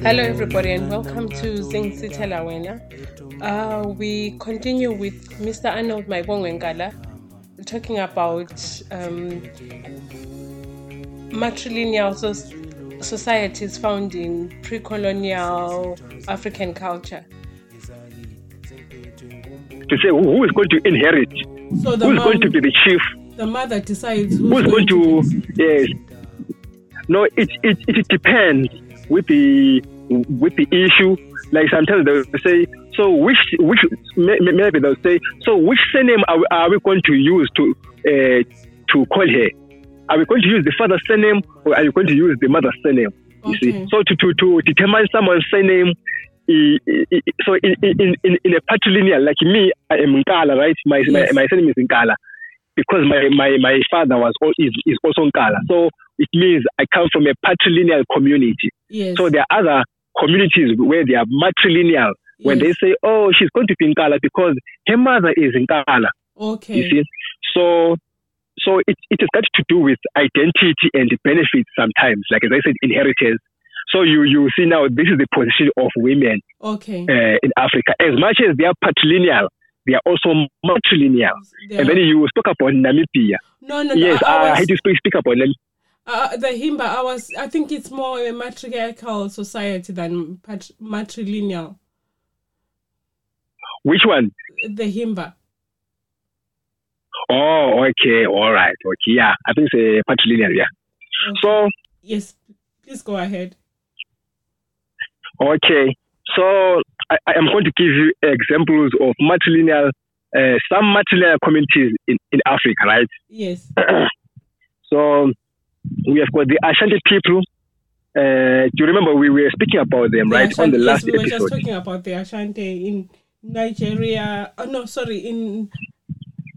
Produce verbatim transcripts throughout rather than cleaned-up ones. Hello everybody and welcome to Zingsi Tala Wena. Uh, we continue with Mister Arnold Maegongwengala talking about um, matrilineal so- societies found in pre-colonial African culture. To say who, who is going to inherit, so the who is mom, going to be the chief. The mother decides who's, who's going, going to... Yes. No, it, it, it depends with the with the issue. Like sometimes they'll say, so which, which maybe they'll say, so which surname are we, are we going to use to uh, to call her? Are we going to use the father's surname or are we going to use the mother's surname? You okay. see, so to, to, to determine someone's surname, I, I, so in, in, in, in a patrilineal, like me, I am Nkala, right? My yes. my, my surname is Nkala because my, my, my father was is, is also Nkala. So it means I come from a patrilineal community. Yes. So there are other communities where they are matrilineal. Yes. When they say, oh, she's going to be Nkala because her mother is Nkala. Okay. You see? So so it, it has got to do with identity and benefits sometimes. Like as I said, inheritance. So you, you see now this is the position of women okay. uh, in Africa. As much as they are patrilineal, they are also matrilineal. Are... And then you spoke about Namibia. No, no, no. Yes, I, I, I had to speak, speak about Namibia. Uh, the Himba, I was. I think it's more a matriarchal society than patri- matrilineal. Which one? The Himba. Oh, okay, all right, okay, yeah. I think it's a patrilineal, yeah. Okay. So yes, please go ahead. Okay, so I, I am going to give you examples of matrilineal, uh, some matrilineal communities in, in Africa, right? Yes. So. We have got the Ashanti people. Uh, do you remember we were speaking about them, the right, Ashanti, on the last yes, we episode? We were just talking about the Ashanti in Nigeria. Oh, no, sorry, in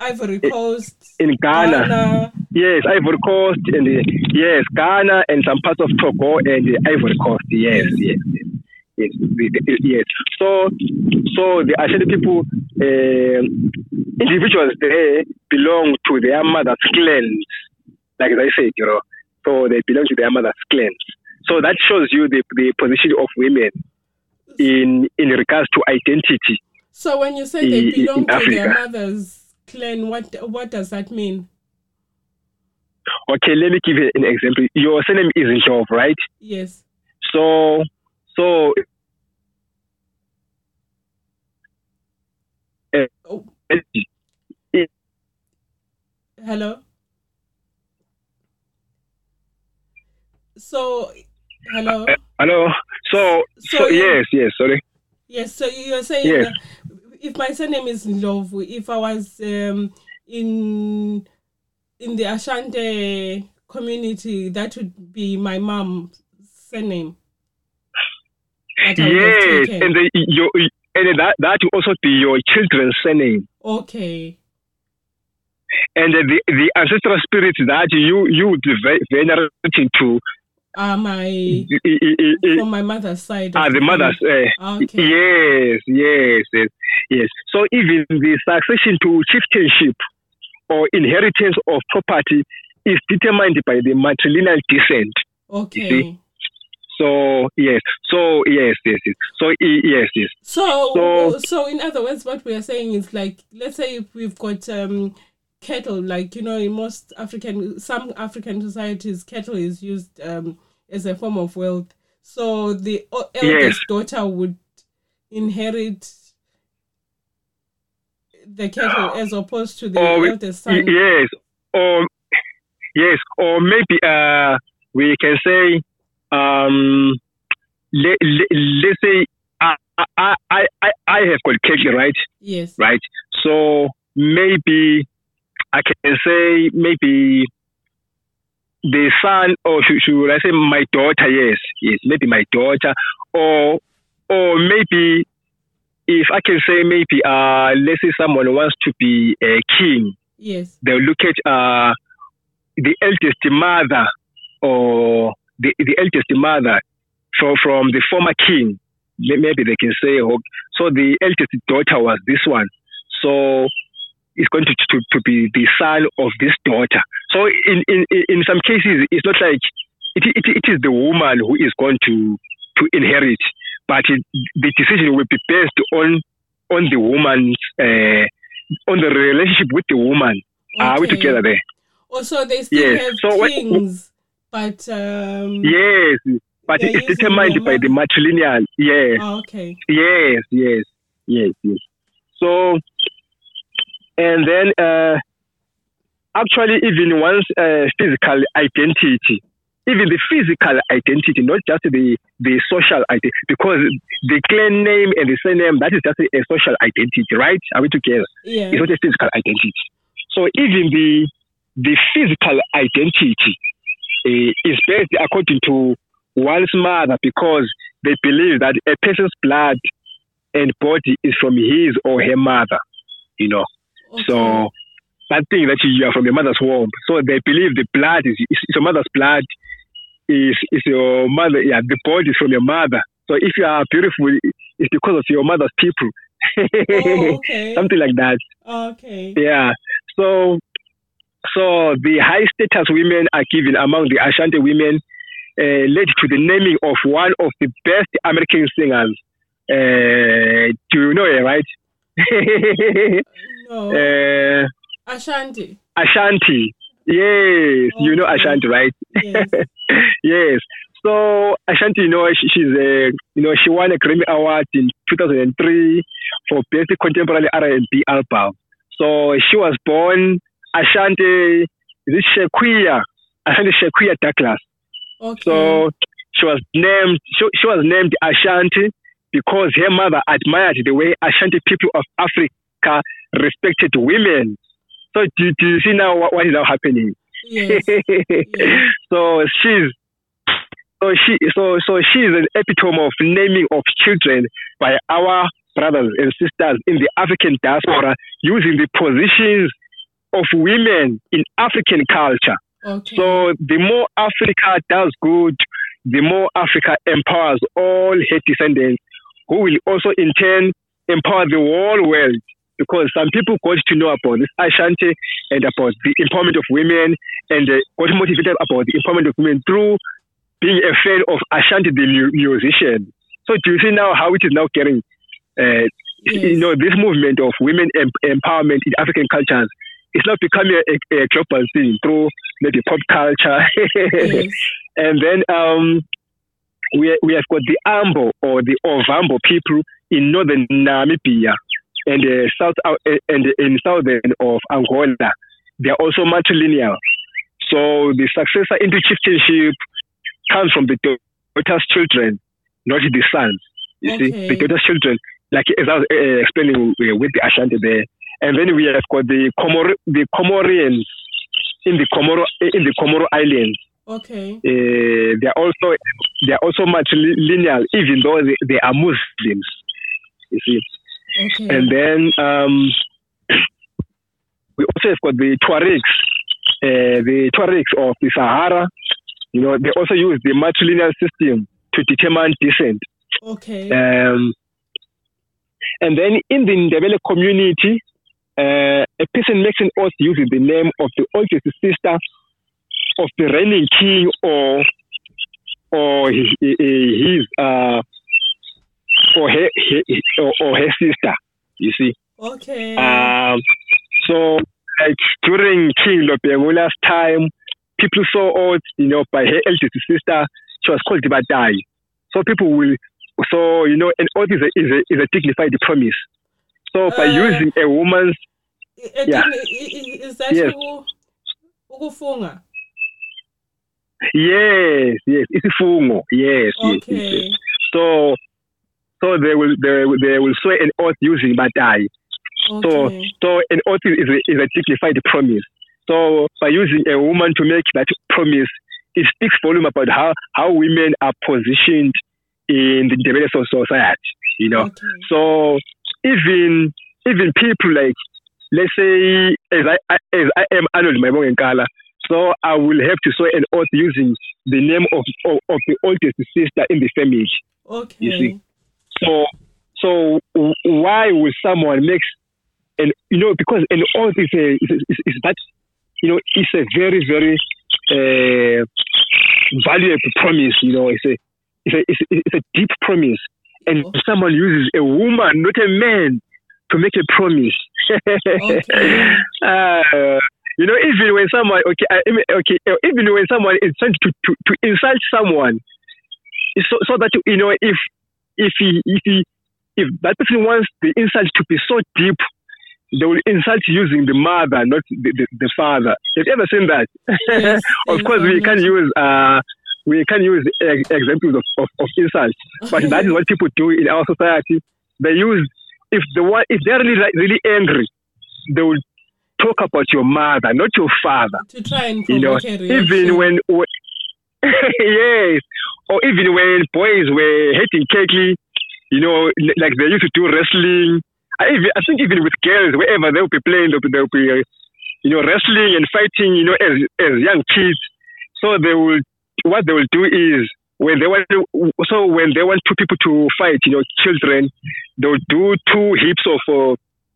Ivory Coast. In Ghana. Ghana. Yes, Ivory Coast. and uh, Yes, Ghana and some parts of Togo and uh, Ivory Coast. Yes, yes, yes. Yes, yes. yes. So, so the Ashanti people, uh, individuals, they belong to their mother's clans. Like I said, you know, so they belong to their mother's clans. So that shows you the, the position of women in in regards to identity. So when you say in, they belong to Africa. Their mother's clan, what what does that mean? Okay, let me give you an example. Your surname is Ndlovu, right? Yes. So so. Uh, oh. Hello. So, hello. Uh, hello. So, so, so yes, yes. Sorry. Yes. So you are saying yes. if my surname is Ndlovu, if I was um, in in the Ashanti community, that would be my mom's surname. Yes, and the, your and that that would also be your children's surname. Okay. And the the ancestral spirit that you you would be venerating to. Uh, my it, it, it, it, from my mother's side. Ah, uh, the mother's. Uh, okay. Yes, yes, yes, yes. So even the succession to chieftainship or inheritance of property is determined by the matrilineal descent. Okay. So yes, so yes, yes, yes. So yes, yes. So, so so in other words, what we are saying is like, let's say if we've got um. cattle, like, you know, in most African, some African societies, cattle is used um, as a form of wealth. So the eldest yes. daughter would inherit the cattle as opposed to the or, eldest son. Yes, or yes, or maybe uh, we can say, um, let, let, let's say I I I I have got cattle, right? Yes. Right. So maybe. I can say maybe the son, or should, should I say my daughter? Yes, yes, maybe my daughter, or or maybe if I can say maybe uh, let's say someone wants to be a king. Yes, they look at uh, the eldest mother or the the eldest mother from from the former king. Maybe they can say, oh, so the eldest daughter was this one. So it's going to, to, to be the son of this daughter. So in, in, in some cases, it's not like it, it, it is the woman who is going to, to inherit, but it, the decision will be based on on the woman's, uh, on the relationship with the woman. Okay. Are we together there? Also, they still yes. have so kings, what, but... Um... Yes, but they're it's determined by the matrilineal. Yes. Oh, okay. Yes, yes, yes, yes. So... And then, uh, actually, even one's uh, physical identity, even the physical identity, not just the, the social identity, because the clan name and the surname, that is just a social identity, right? Are we together? Yeah. It's not a physical identity. So even the the physical identity uh, is based according to one's mother, because they believe that a person's blood and body is from his or her mother, you know. Okay. So that thing that you are from your mother's womb. So they believe the blood is, is your mother's blood is is your mother. Yeah, the body is from your mother. So if you are beautiful, it's because of your mother's people. Oh, okay. Something like that. Okay. Yeah. So so the high status women are given among the Ashanti women uh, led to the naming of one of the best American singers. Uh, do you know her, right? No. uh, Ashanti. Ashanti. Yes, oh, you know Ashanti, right? Yes. Yes. So Ashanti, you know, she, she's a, you know, she won a Grammy Award in two thousand three for Best Contemporary R and B Album. So she was born Ashanti this Shakira, Ashanti Shakira Douglas. Okay. So she was named. She, she was named Ashanti because her mother admired the way Ashanti people of Africa respected women. So do, do you see now what, what is now happening? Yes. Yes. So she's so she so so she is an epitome of naming of children by our brothers and sisters in the African diaspora using the positions of women in African culture. Okay. So the more Africa does good, the more Africa empowers all her descendants, who will also in turn empower the whole world, because some people got to know about this Ashanti and about the empowerment of women, and uh, got motivated about the empowerment of women through being a fan of Ashanti the musician. So do you see now how it is now getting, uh, yes. you know, this movement of women em- empowerment in African cultures is now becoming a, a global thing through maybe pop culture. Yes. And then um, we we have got the Ambo or the Ovambo people in northern Namibia and uh, south uh, and in southern of Angola. They are also matrilineal. So the successor into chieftainship comes from the daughter's children, not the sons. You okay. see, the daughter's children, like as I was uh, explaining uh, with the Ashanti there. And then we have got the Comor the Comorians in the Comoro in the Comoro Islands. Okay. Uh, they are also they are also matrilineal, even though they, they are Muslims. You see. Okay. And then um, we also have got the Tuaregs, uh, the Tuaregs of the Sahara. You know, they also use the matrilineal system to determine descent. Okay. Um, and then in the Ndebele community, uh, a person makes an oath using the name of the oldest sister of the reigning king or or his, his uh or her, his, or, or her sister, you see. Okay. Um. So like during King Lobengula's time, people saw oaths, you know, by her eldest sister. She was called Badai. So people will. So you know, an oath is a is a, is a dignified promise. So by uh, using a woman's. A, yeah. Is that yes. Ukufunga? Yes, yes, it's fungo. Yes, okay. yes, yes. So, so they will, they will, they will swear an oath using Badai. Okay. So, so an oath is a, is a dignified promise. So by using a woman to make that promise, it speaks volume about how, how women are positioned in the development of society. You know, okay. So even even people like, let's say, as I as I am Arnold Maegongwengala, so I will have to say an oath using the name of, of of the oldest sister in the family. Okay. You see? So so why would someone make an, you know, because an oath is a is, is, is that, you know, it's a very very uh, valuable promise. You know, it's a it's a it's a, it's a deep promise, and okay. someone uses a woman, not a man, to make a promise. Okay. uh, You know, even when someone okay, okay, even when someone is trying to, to, to insult someone, so, so that you know, if if he, if he, if that person wants the insult to be so deep, they will insult using the mother, not the, the, the father. Have you ever seen that? Yes, of course, we can use uh, we can use examples of, of, of insults, but that is what people do in our society. They use if the one if they're really really angry, they will talk about your mother, not your father. To try and provoke, you know, a reaction. Even when, when yes, or even when boys were hating Keke, you know, like they used to do wrestling. I, even, I think even with girls, wherever they'll be playing, they'll be, they'll be, you know, wrestling and fighting, you know, as as young kids. So they will, what they will do is when they want, to, so when they want two people to fight, you know, children, they'll do two heaps of uh,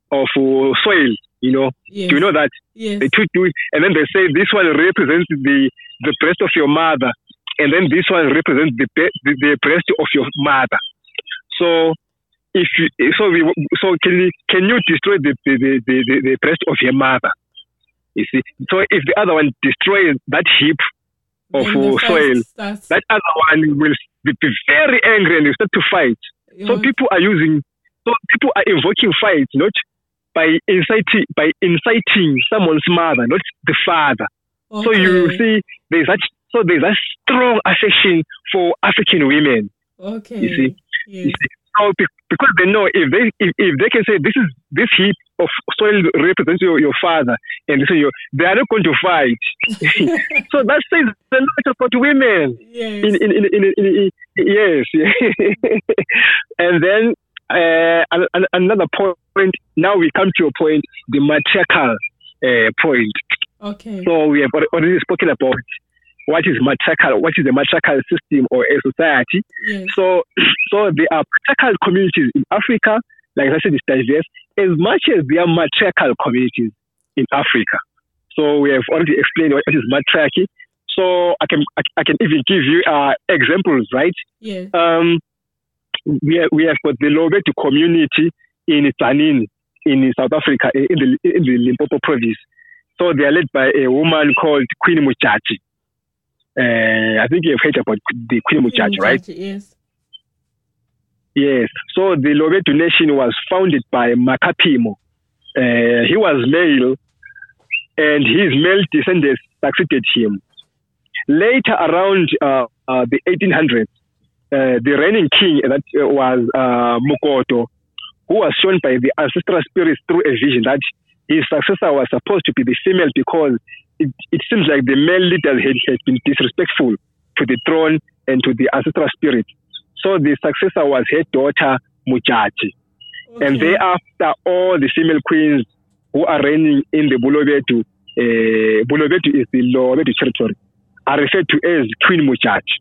of uh, soil. You know, yes. Do you know that? Yes. They two do it, and then they say this one represents the the breast of your mother, and then this one represents the the, the breast of your mother. So if you, so, we, so can you, can you destroy the the, the, the the breast of your mother? You see. So if the other one destroys that heap of soil, starts. That other one will be very angry and will start to fight. Yeah. So people are using, so people are invoking fights, not. By inciting, by inciting someone's mother, not the father. Okay. So you see, there's that. So there's that strong affection for African women. Okay. You see, yes. You see? So because they know if they if, if they can say this is this heap of soil represents your, your father, and so you they are not going to fight. So that says a lot about women. Yes. In in in, in, in, in, in yes. And then. Uh, another point. Now we come to a point, the matriarchal uh, point. Okay. So we have already spoken about what is matriarchal, what is the matriarchal system or a society. Yes. So, so there are patriarchal communities in Africa, like I said, it's diverse as much as there are matriarchal communities in Africa. So we have already explained what is matriarchy. So I can I, I can even give you uh, examples, right? Yes. Um. We have, we have got the Balobedu community in Tzaneen in South Africa, in the, in the Limpopo province. So they are led by a woman called Queen Modjadji. Uh, I think you have heard about the Queen Modjadji, right? Yes. Yes. So the Balobedu nation was founded by Makapimo. Uh, he was male, and his male descendants succeeded him. Later, around uh, uh, the eighteen hundreds, Uh, the reigning king that uh, was uh, Mukoto, who was shown by the ancestral spirits through a vision that his successor was supposed to be the female, because it, it seems like the male leader had, had been disrespectful to the throne and to the ancestral spirits. So the successor was her daughter Muchachi. Okay. And thereafter, all the female queens who are reigning in the Balobedu, uh, Balobedu is the Balobedu territory, are referred to as Queen Muchachi.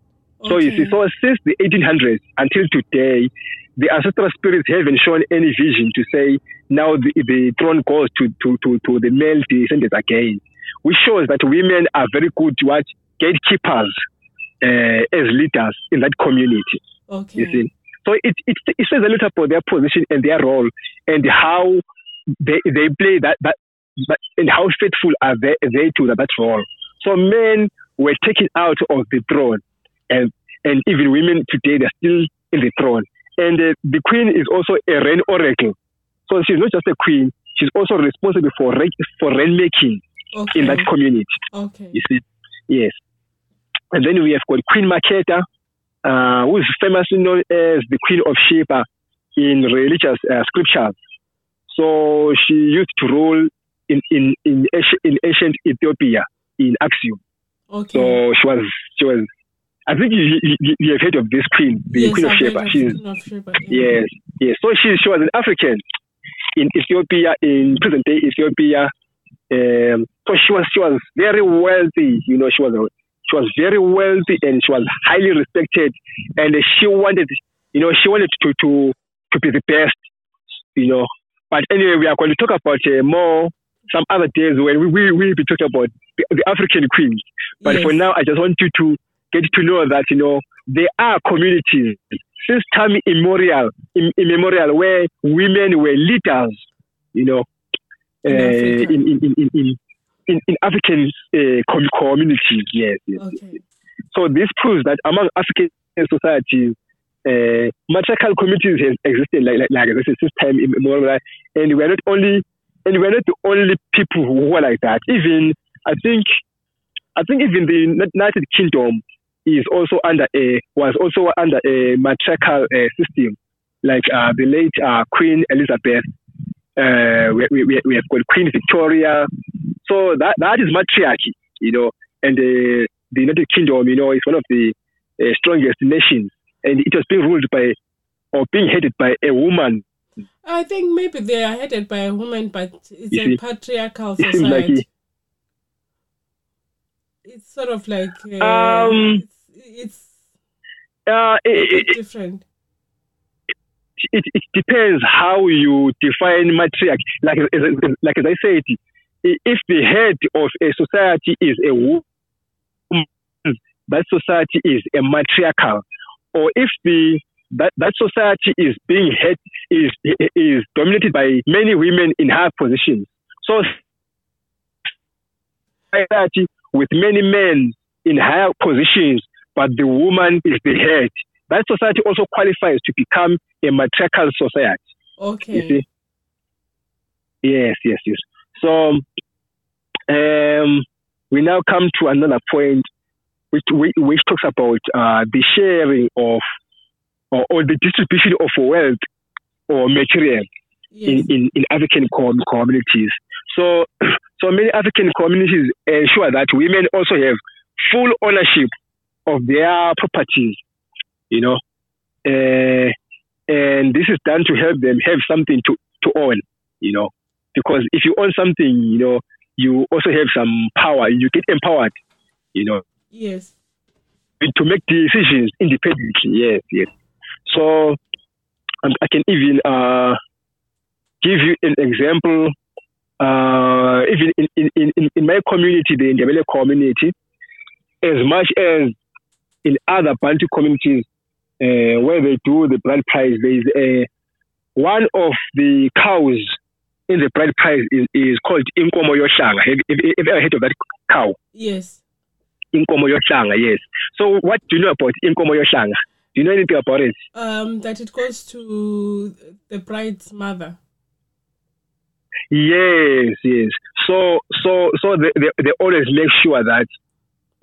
So okay. You see, so since the eighteen hundreds until today, the ancestral spirits haven't shown any vision to say now the, the throne goes to, to, to, to the male descendants again, which shows that women are very good to watch gatekeepers uh, as leaders in that community. Okay. You see, so it, it it says a lot about their position and their role, and how they they play that that, that and how faithful are they they to that role. So men were taken out of the throne. And, and even women today, they're still in the throne. And uh, the queen is also a rain oracle. So she's not just a queen, she's also responsible for rain, for rain making okay. in that community. Okay. You see? Yes. And then we have got Queen Maketa, uh, who is famously known as the Queen of Sheba in religious uh, scriptures. So she used to rule in in in, in ancient Ethiopia in Aksum. Okay. So she was she was. I think you, you, you have heard of this queen, the yes, Queen of Sheba. She's Queen of Sheba. Yeah. Yes, yes. So she she was an African in Ethiopia, in present day Ethiopia. Um, so she was she was very wealthy. You know, she was she was very wealthy and she was highly respected. And she wanted, you know, she wanted to to, to be the best. You know, but anyway, we are going to talk about uh, more some other days when we we will be talking about the, the African queens. But yes. For now, I just want you to get to know that, you know, there are communities since time immemorial, in, immemorial where women were leaders, you know, in uh, in, in, in, in, in, in African uh, communities. Yes, yes, okay. Yes. So this proves that among African societies, uh, matriarchal communities have existed like like, like since time immemorial, and we are not only and we are not the only people who are like that. Even I think, I think even the United Kingdom is also under a was also under a matriarchal uh, system, like uh, the late uh, Queen Elizabeth. Uh, we, we we have got Queen Victoria. So that that is matriarchy, you know. And uh, the United Kingdom, you know, is one of the uh, strongest nations, and it was being ruled by or being headed by a woman. I think maybe they are headed by a woman, but it's you a see? patriarchal society. Like, it's sort of like uh, um, it's, it's uh, it, it, different. It, it depends how you define matriarchy. Like as, like as I said, if the head of a society is a woman, that society is a matriarchal. Or if the that, that society is being head is is dominated by many women in high positions, so society with many men in higher positions, but the woman is the head. That society also qualifies to become a matriarchal society. Okay. You see? Yes, yes, yes. So um, we now come to another point, which which talks about uh, the sharing of or, or the distribution of wealth or material yes. in, in, in African com- communities. So, so many African communities ensure that women also have full ownership of their properties, you know, uh, and this is done to help them have something to, to own, you know, because if you own something, you know, you also have some power, you get empowered, you know. Yes. To make decisions independently, yes, yes. So, I can even uh, give you an example. Uh, even in, in, in, in my community, the Ndebele community, as much as in other Bantu communities uh, where they do the bride price, there is a, one of the cows in the bride price is, is called Inkomo Yoshanga. Have, have, have you ever heard of that cow? Yes. Inkomo Yoshanga, yes. So what do you know about Inkomo Yoshanga? Do you know anything about it? Um, that it goes to the bride's mother. Yes, yes. So, so, so they, they, they always make sure that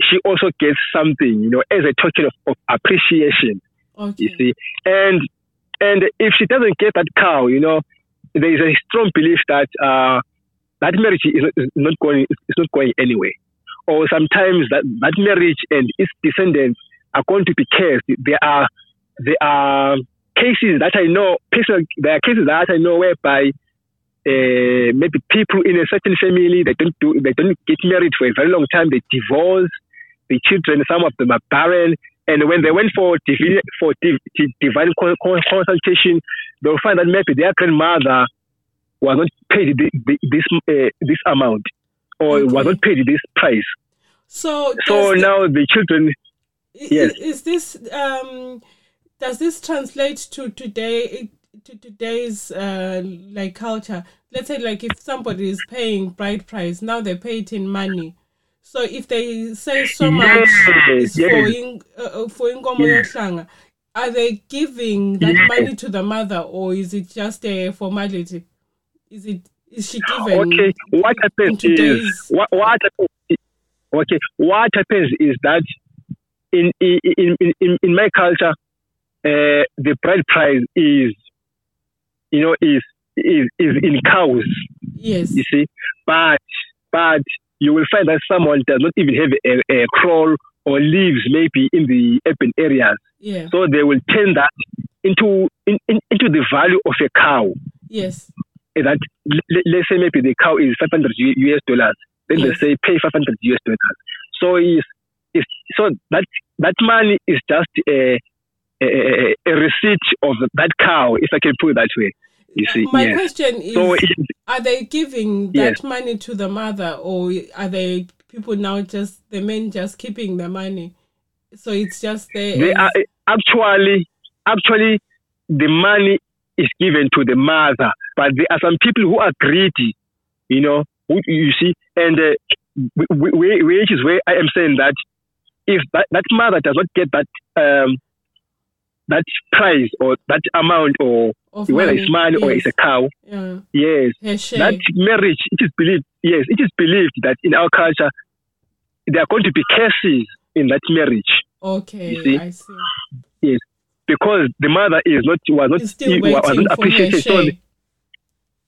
she also gets something, you know, as a token of, of appreciation. Okay. You see, and and if she doesn't get that cow, you know, there is a strong belief that uh, that marriage is not going, it's not going anywhere. Or sometimes that, that marriage and its descendants are going to be cursed. There are there are cases that I know, personal, there are cases that I know whereby. Uh, maybe people in a certain family they don't do they don't get married for a very long time. They divorce. The children, some of them are barren. And when they went for divi- for div- divine consultation, they'll find that maybe their grandmother was not paid the, the, this uh, this amount, or okay. was not paid this price. So so now the, the children. Is, yes. Is this um? Does this translate to today? It, to today's uh, like culture, let's say like if somebody is paying bride price, now they pay it in money. So if they say so yes, much is yes. for in, uh, for Inkomo Yoshanga, yes. are they giving that yes. money to the mother, or is it just a formality? Is it is she given? Okay, what happens is what what okay what happens is that in in in, in, in my culture, uh, the bride price is. You know, is is, is in cows. Yes. You see? But but you will find that someone does not even have a, a crawl or lives maybe in the urban areas. Yeah. So they will turn that into in, in, into the value of a cow. Yes. And that let, let's say maybe the cow is five hundred U S dollars. Then yes. they say pay five hundred U S dollars. So is is so that that money is just a, a a receipt of that cow, if I can put it that way. You see, my yes. question is: so it, are they giving that yes. money to the mother, or are they people now just the men just keeping the money? So it's just there. They are, actually, actually, the money is given to the mother, but there are some people who are greedy, you know. Who, you see, and uh, which is where I am saying that if that, that mother does not get that um, that price or that amount or Of whether money. It's money yes. or it's a cow, yeah. yes, that marriage, it is believed, yes, it is believed that in our culture, there are going to be curses in that marriage. Okay, you see? I see. Yes, because the mother is not, was not, still was waiting not appreciated. For her so,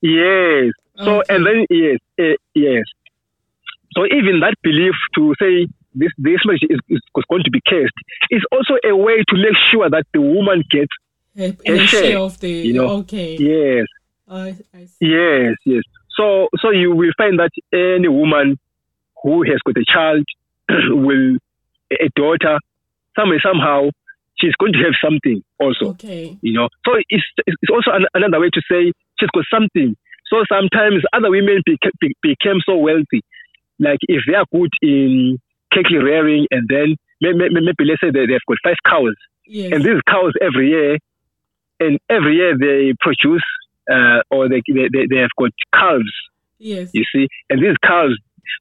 yes, okay. so, and then, yes, uh, yes. So even that belief to say this, this marriage is, is going to be cursed is also a way to make sure that the woman gets A, a share, share of the you know, okay. Yes. Oh, I see. Yes, yes. So, so you will find that any woman who has got a child, will a daughter, somehow, somehow, she's going to have something also. Okay. You know. So it's it's also an, another way to say she's got something. So sometimes other women beca- be, became so wealthy, like if they are good in cake rearing, and then maybe, maybe let's say they they've got five cows, yes. and these cows every year. And every year they produce, uh, or they, they they have got calves. Yes. You see, and these calves.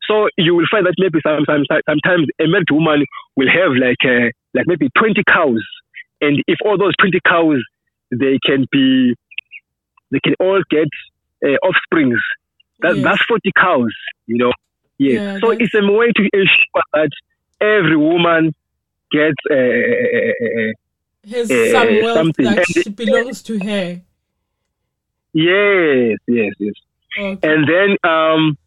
So you will find that maybe sometimes sometimes a married woman will have like a, like maybe twenty cows, and if all those twenty cows they can be, they can all get uh, offsprings. That yes. that's forty cows, you know. Yes. Yeah, so it's a way to ensure that every woman gets a. Uh, Has uh, some wealth something. That and belongs it, to her. Yes, yes, yes. Okay. And then, um,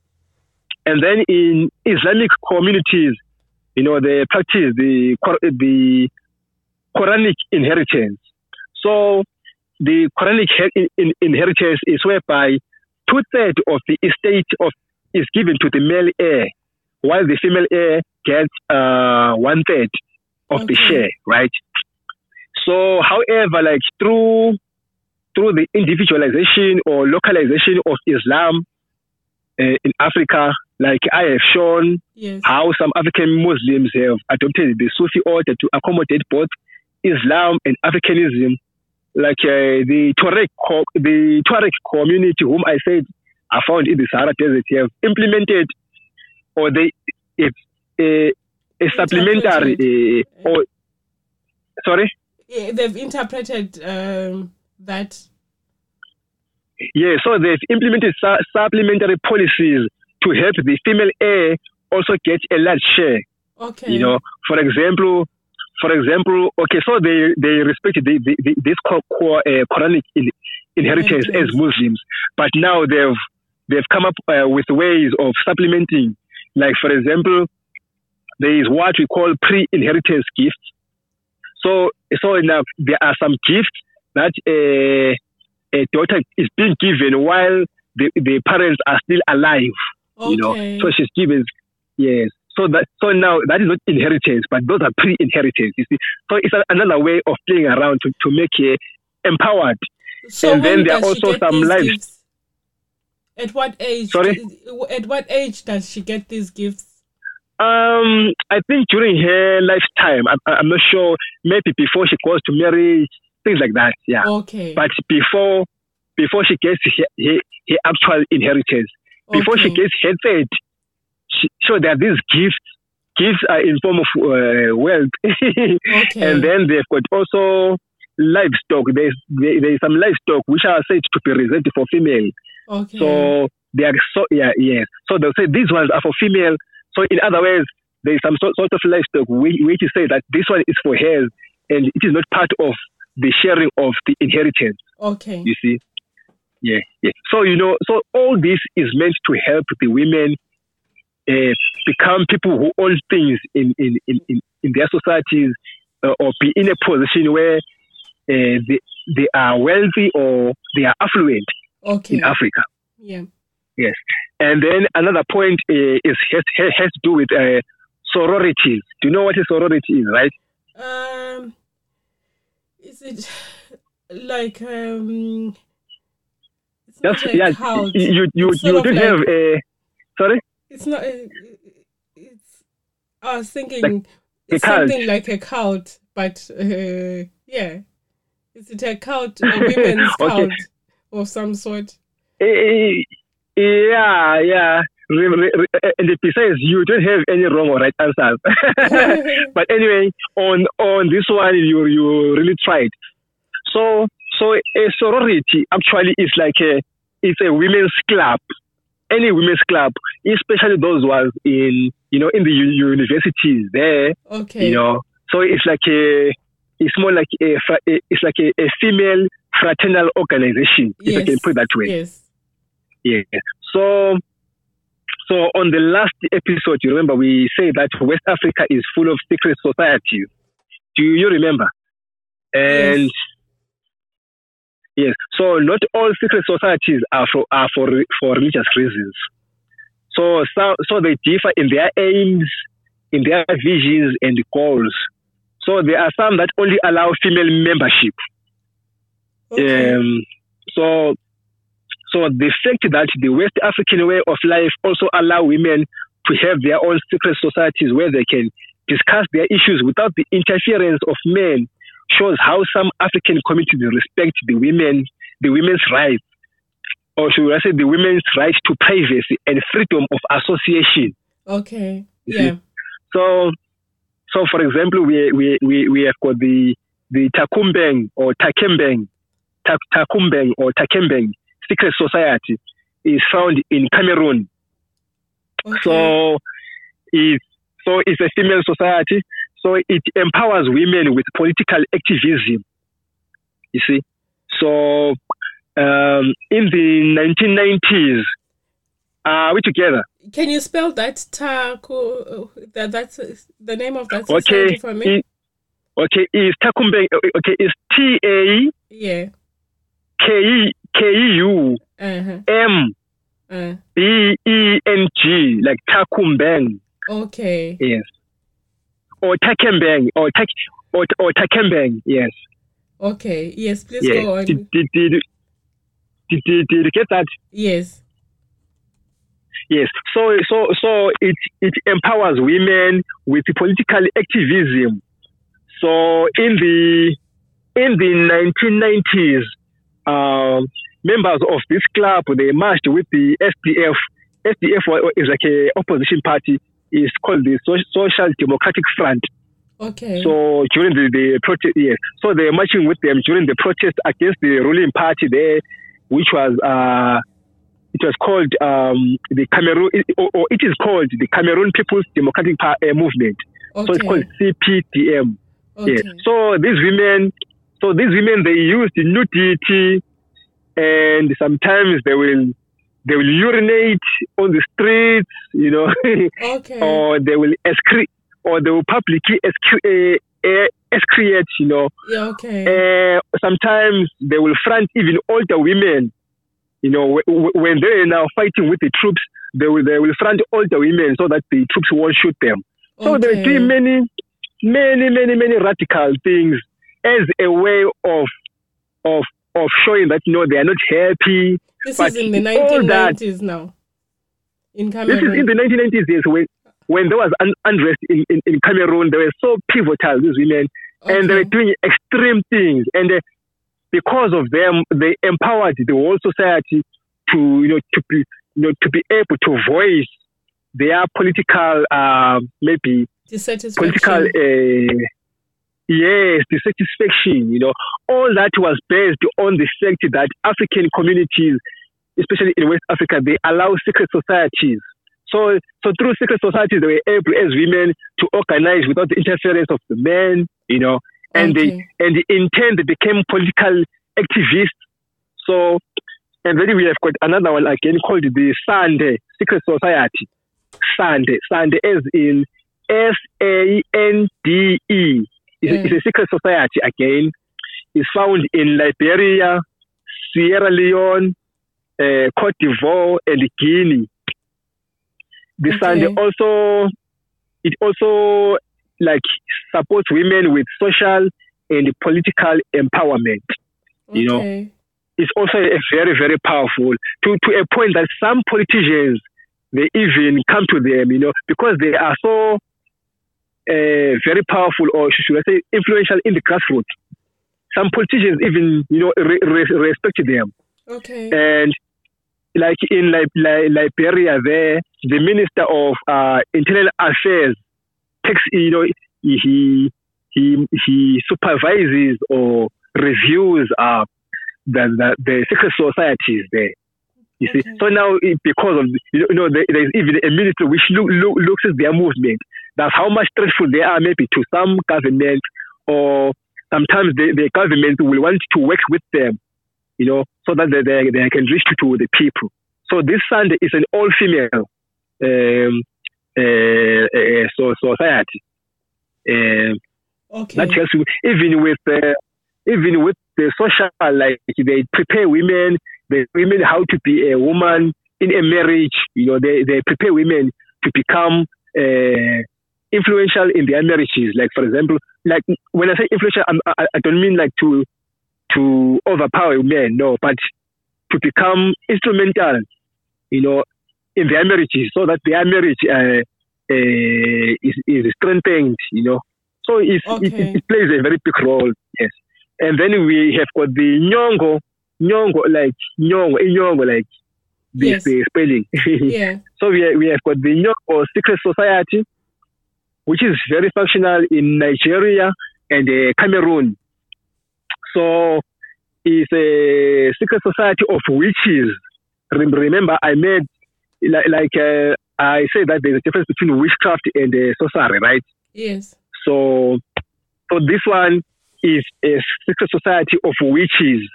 and then in Islamic communities, you know, they practice the the Quranic inheritance. So the Quranic in, in, inheritance is whereby two thirds of the estate of is given to the male heir, while the female heir gets uh, one third of okay. the share, right? So, however, like through through the individualization or localization of Islam uh, in Africa, like I have shown yes. how some African Muslims have adopted the Sufi order to accommodate both Islam and Africanism, like uh, the Tuareg co- the Tuareg community, whom I said are found in the Sahara Desert, have implemented or they have a, a supplementary uh, or sorry. Yeah, they've interpreted um, that. Yeah, so they've implemented su- supplementary policies to help the female heir also get a large share. Okay. You know, for example, for example, okay, so they they respect the, the, the, this core, core uh, Quranic in, inheritance okay. as Muslims, but now they've they've come up uh, with ways of supplementing. Like for example, there is what we call pre-inheritance gifts. So, so now there are some gifts that a, a daughter is being given while the, the parents are still alive. Okay. You know, so she's given, yes. So that, so now that is not inheritance, but those are pre-inheritance. You see, so it's a, another way of playing around to, to make her empowered. So and then there are also some lives. Gifts? At what age? Sorry? At what age does she get these gifts? Um, I think during her lifetime, I'm, I'm not sure, maybe before she goes to marriage, things like that, yeah. Okay. But before before she gets her, her, her actual inheritance, okay. before she gets her third, she, so there are these gifts. Gifts are in form of uh, wealth. okay. And then they've got also livestock. There's, there, there's some livestock which are said to be reserved for female. Okay. So, they are, so yeah, yes. Yeah. So they'll say these ones are for female. So in other words, there is some sort, sort of livestock which we, we say that this one is for hers and it is not part of the sharing of the inheritance. Okay. You see? Yeah, yeah. So, you know, so all this is meant to help the women uh, become people who own things in, in, in, in their societies, uh, or be in a position where uh, they, they are wealthy or they are affluent okay. in Africa. Yeah. Yes. And then another point uh, is has, has to do with uh, sororities. Do you know what a sorority is, right? Um, is it like... um? That's, like yeah, house. you you it's you do like, have a sorry. It's not. A, it's. I was thinking like it's something like a cult, but uh, yeah, is it a cult, a women's okay. cult, of some sort? Uh, yeah, yeah. And besides, you don't have any wrong or right answers. But anyway, on on this one, you you really tried. So. So a sorority actually is like a, it's a women's club, any women's club, especially those ones in, you know, in the universities there, okay. you know, so it's like a, it's more like a, it's like a, a female fraternal organization, yes. if I can put it that way. Yes. Yeah. So, so on the last episode, you remember we said that West Africa is full of secret societies. Do you remember? And... Yes. Yes, so not all secret societies are for are for for religious reasons. So so so they differ in their aims, in their visions and goals. So there are some that only allow female membership. Okay. Um, so so the fact that the West African way of life also allow women to have their own secret societies where they can discuss their issues without the interference of men shows how some African communities respect the women, the women's rights, or should I say the women's right to privacy and freedom of association. Okay. Yeah. So, so for example, we we we, we have got the the Takumbeng or Takumbeng, Takumbeng or Takumbeng secret society is found in Cameroon. Okay. So, it's so it's a female society. So it empowers women with political activism, you see. So um, in the nineteen nineties, are we together? Can you spell that? Taku, that that's the name of that society okay. for me. It, okay, it's Takumbeng. Okay, it's T A yeah. K E K E U uh-huh. M uh. B E N G, like Takumbeng. Okay. Yes. Or Takumbeng, or tak, or or Takumbeng, yes. Okay, yes. Please yes. go on. Did did did, did did did you get that? Yes. Yes. So so so it it empowers women with political activism. So in the in the nineteen nineties, uh, members of this club they marched with the S D F. S D F is like a opposition party. Is called the Social Democratic Front. Okay. So during the, the protest, yes. So they're marching with them during the protest against the ruling party there, which was uh, it was called um, the Cameroon, or, or it is called the Cameroon People's Democratic pa- uh, Movement. Okay. So it's called C P D M. Okay. Yes. So these women, so these women, they used the nudity, and sometimes they will. They will urinate on the streets, you know, okay. or they will excrete, or they will publicly excrete, uh, excrete you know. Yeah, okay. Uh, sometimes they will front even older women, you know, w- when they are now fighting with the troops, they will they will front older women so that the troops won't shoot them. Okay. So they do many, many, many, many radical things as a way of of of showing that you know they are not happy. This but is in the nineteen nineties now. In Cameroon. This is in the nineteen nineties, yes. When, when there was un- unrest in, in, in Cameroon, they were so pivotal, these women, okay. and they were doing extreme things. And uh, because of them, they empowered the whole society to, you know, to be, you know, to be able to voice their political, uh, maybe political, uh, yes, dissatisfaction. You know, all that was based on the fact that African communities, especially in West Africa, they allow secret societies. So, so through secret societies, they were able, as women, to organize without the interference of the men. You know, and okay. they and in turn they became political activists. So, And then we have got another one again called the Sande Secret Society. Sande, Sande as in S A N D E. It's, mm. it's a secret society again. It's found in Liberia, Sierra Leone, uh, Côte d'Ivoire, and Guinea. The okay. Sande also, it also like supports women with social and political empowerment. Okay. You know, it's also a very, very powerful to, to a point that some politicians, they even come to them, you know, because they are so uh, very powerful, or should I say influential in the grassroots. Some politicians even, you know, re- re- respect them. Okay. And like in Li- Li- Liberia there, the Minister of uh, Internal Affairs takes, you know, he he he supervises or reviews uh, the, the, the secret societies there. You see, okay. So now because of you know there is even a ministry which look, look, looks at their movement. That's how much stressful they are, maybe to some government, or sometimes the, the government will want to work with them, you know, so that they they, they can reach to the people. So this Sunday is an all-female um, uh, uh, so society. Uh, okay. That helps even with uh, even with the social, like they prepare women. They women how to be a woman in a marriage. You know, they, they prepare women to become uh, influential in their marriages. Like for example, like when I say influential, I'm, I, I don't mean like to to overpower men, no, but to become instrumental, you know, in their marriages, so that their marriage uh, uh, is is strengthened. You know, so it's, okay. it, it plays a very big role. Yes, and then we have got the Nyongo. Nyongo, like Nyongo, Nyongo, like this yes. uh, spelling. yeah. So we we have got the Nyongo Secret Society, which is very functional in Nigeria and uh, Cameroon. So it's a secret society of witches. Remember, I made like, like uh, I said that there's a difference between witchcraft and uh, sorcery, right? Yes. So, so this one is a secret society of witches.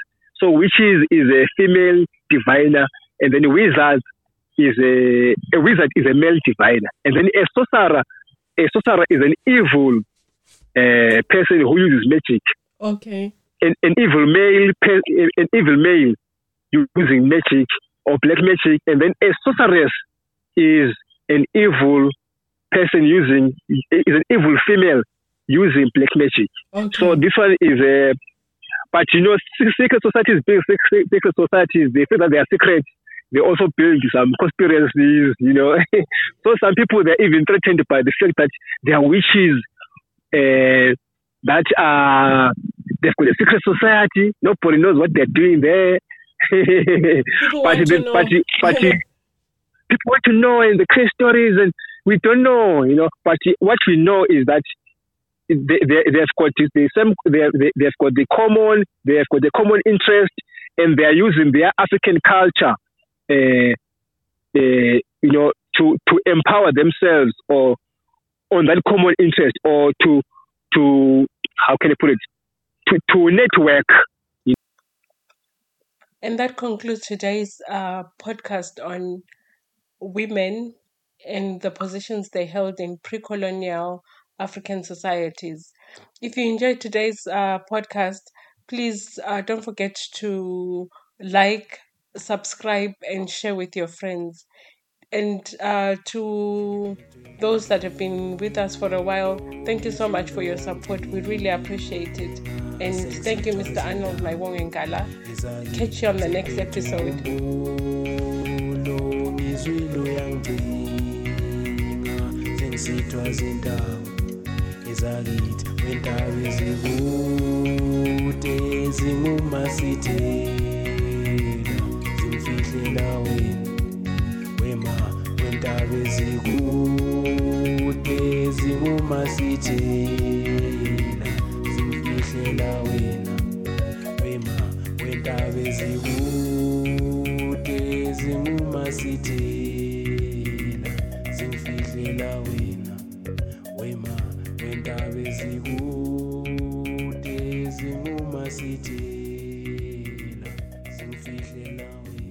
So witches is a female diviner, and then wizard is a, a wizard is a male diviner, and then a sorcerer, a sorcerer is an evil uh, person who uses magic. Okay. An an evil male, an evil male using magic or black magic, and then a sorceress is an evil person using is an evil female using black magic. Okay. So this one is a. But you know, secret societies, big secret societies, they say that they are secret. They also build some conspiracies, you know. So some people, they're even threatened by the fact that their witches uh, that are, they've got a secret society. Nobody knows what they're doing there. but they, but, but people want to know and the crazy stories, and we don't know, you know. But what we know is that They, they, they've got the same. They, they, they've got the common. They've got the common interest, and they are using their African culture, uh, uh, you know, to, to empower themselves or on that common interest, or to to how can I put it, to to network. And that concludes today's uh, podcast on women and the positions they held in pre-colonial African societies. If you enjoyed today's uh, podcast, please uh, don't forget to like, subscribe, and share with your friends. And uh, to those that have been with us for a while, thank you so much for your support. We really appreciate it. And thank you, Mister Arnold Maegongwengala. Catch you on the next episode. Izalit wentawe zivute zimumasite zimfihle nawe wema wentawe zivute zimumasite zimfihle nawe wema wentawe zivute zimumasite zimfihle nawe wema Ndabezi hude zimu masiti na zimfi Is the Lord.